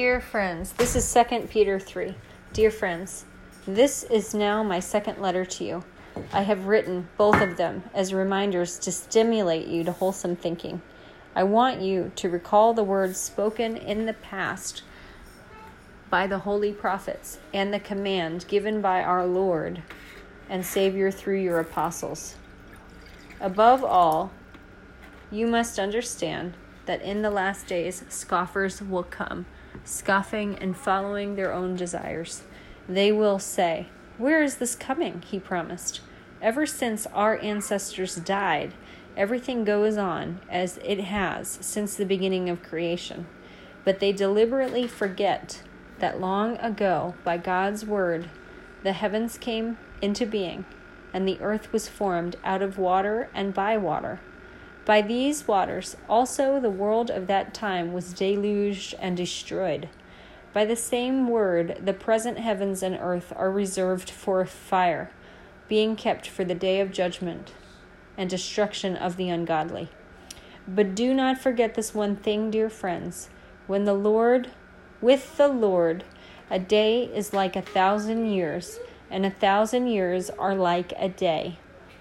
Dear friends, this is 2 Peter 3. Dear friends, this is now my second letter to you. I have written both of them as reminders to stimulate you to wholesome thinking. I want you to recall the words spoken in the past by the holy prophets and the command given by our Lord and Savior through your apostles. Above all, you must understand that in the last days scoffers will come, scoffing and following their own desires. They will say, "Where is this coming?" He promised. Ever since our ancestors died, everything goes on as it has since the beginning of creation. But they deliberately forget that long ago, by God's word, the heavens came into being, and the earth was formed out of water and by water. By these waters also the world of that time was deluged and destroyed. By the same word, the present heavens and earth are reserved for fire, being kept for the day of judgment and destruction of the ungodly. But do not forget this one thing, dear friends. With the Lord, a day is like 1,000 years, and 1,000 years are like a day.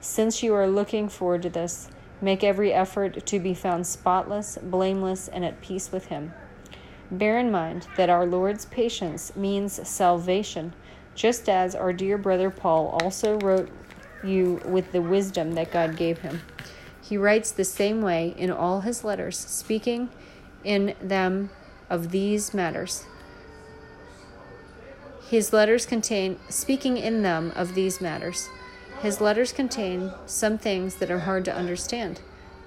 since you are looking forward to this, make every effort to be found spotless, blameless, and at peace with him. Bear in mind that our Lord's patience means salvation, just as our dear brother Paul also wrote you with the wisdom that God gave him. He writes the same way in all his letters, speaking in them of these matters. His letters contain some things that are hard to understand,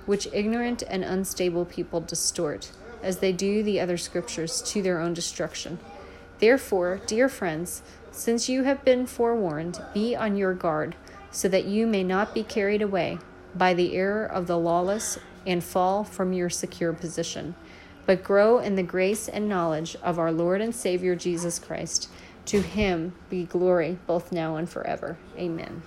which ignorant and unstable people distort, as they do the other scriptures, to their own destruction. Therefore, dear friends, since you have been forewarned, be on your guard, so that you may not be carried away by the error of the lawless and fall from your secure position, but grow in the grace and knowledge of our Lord and Savior Jesus Christ. To him be glory both now and forever. Amen.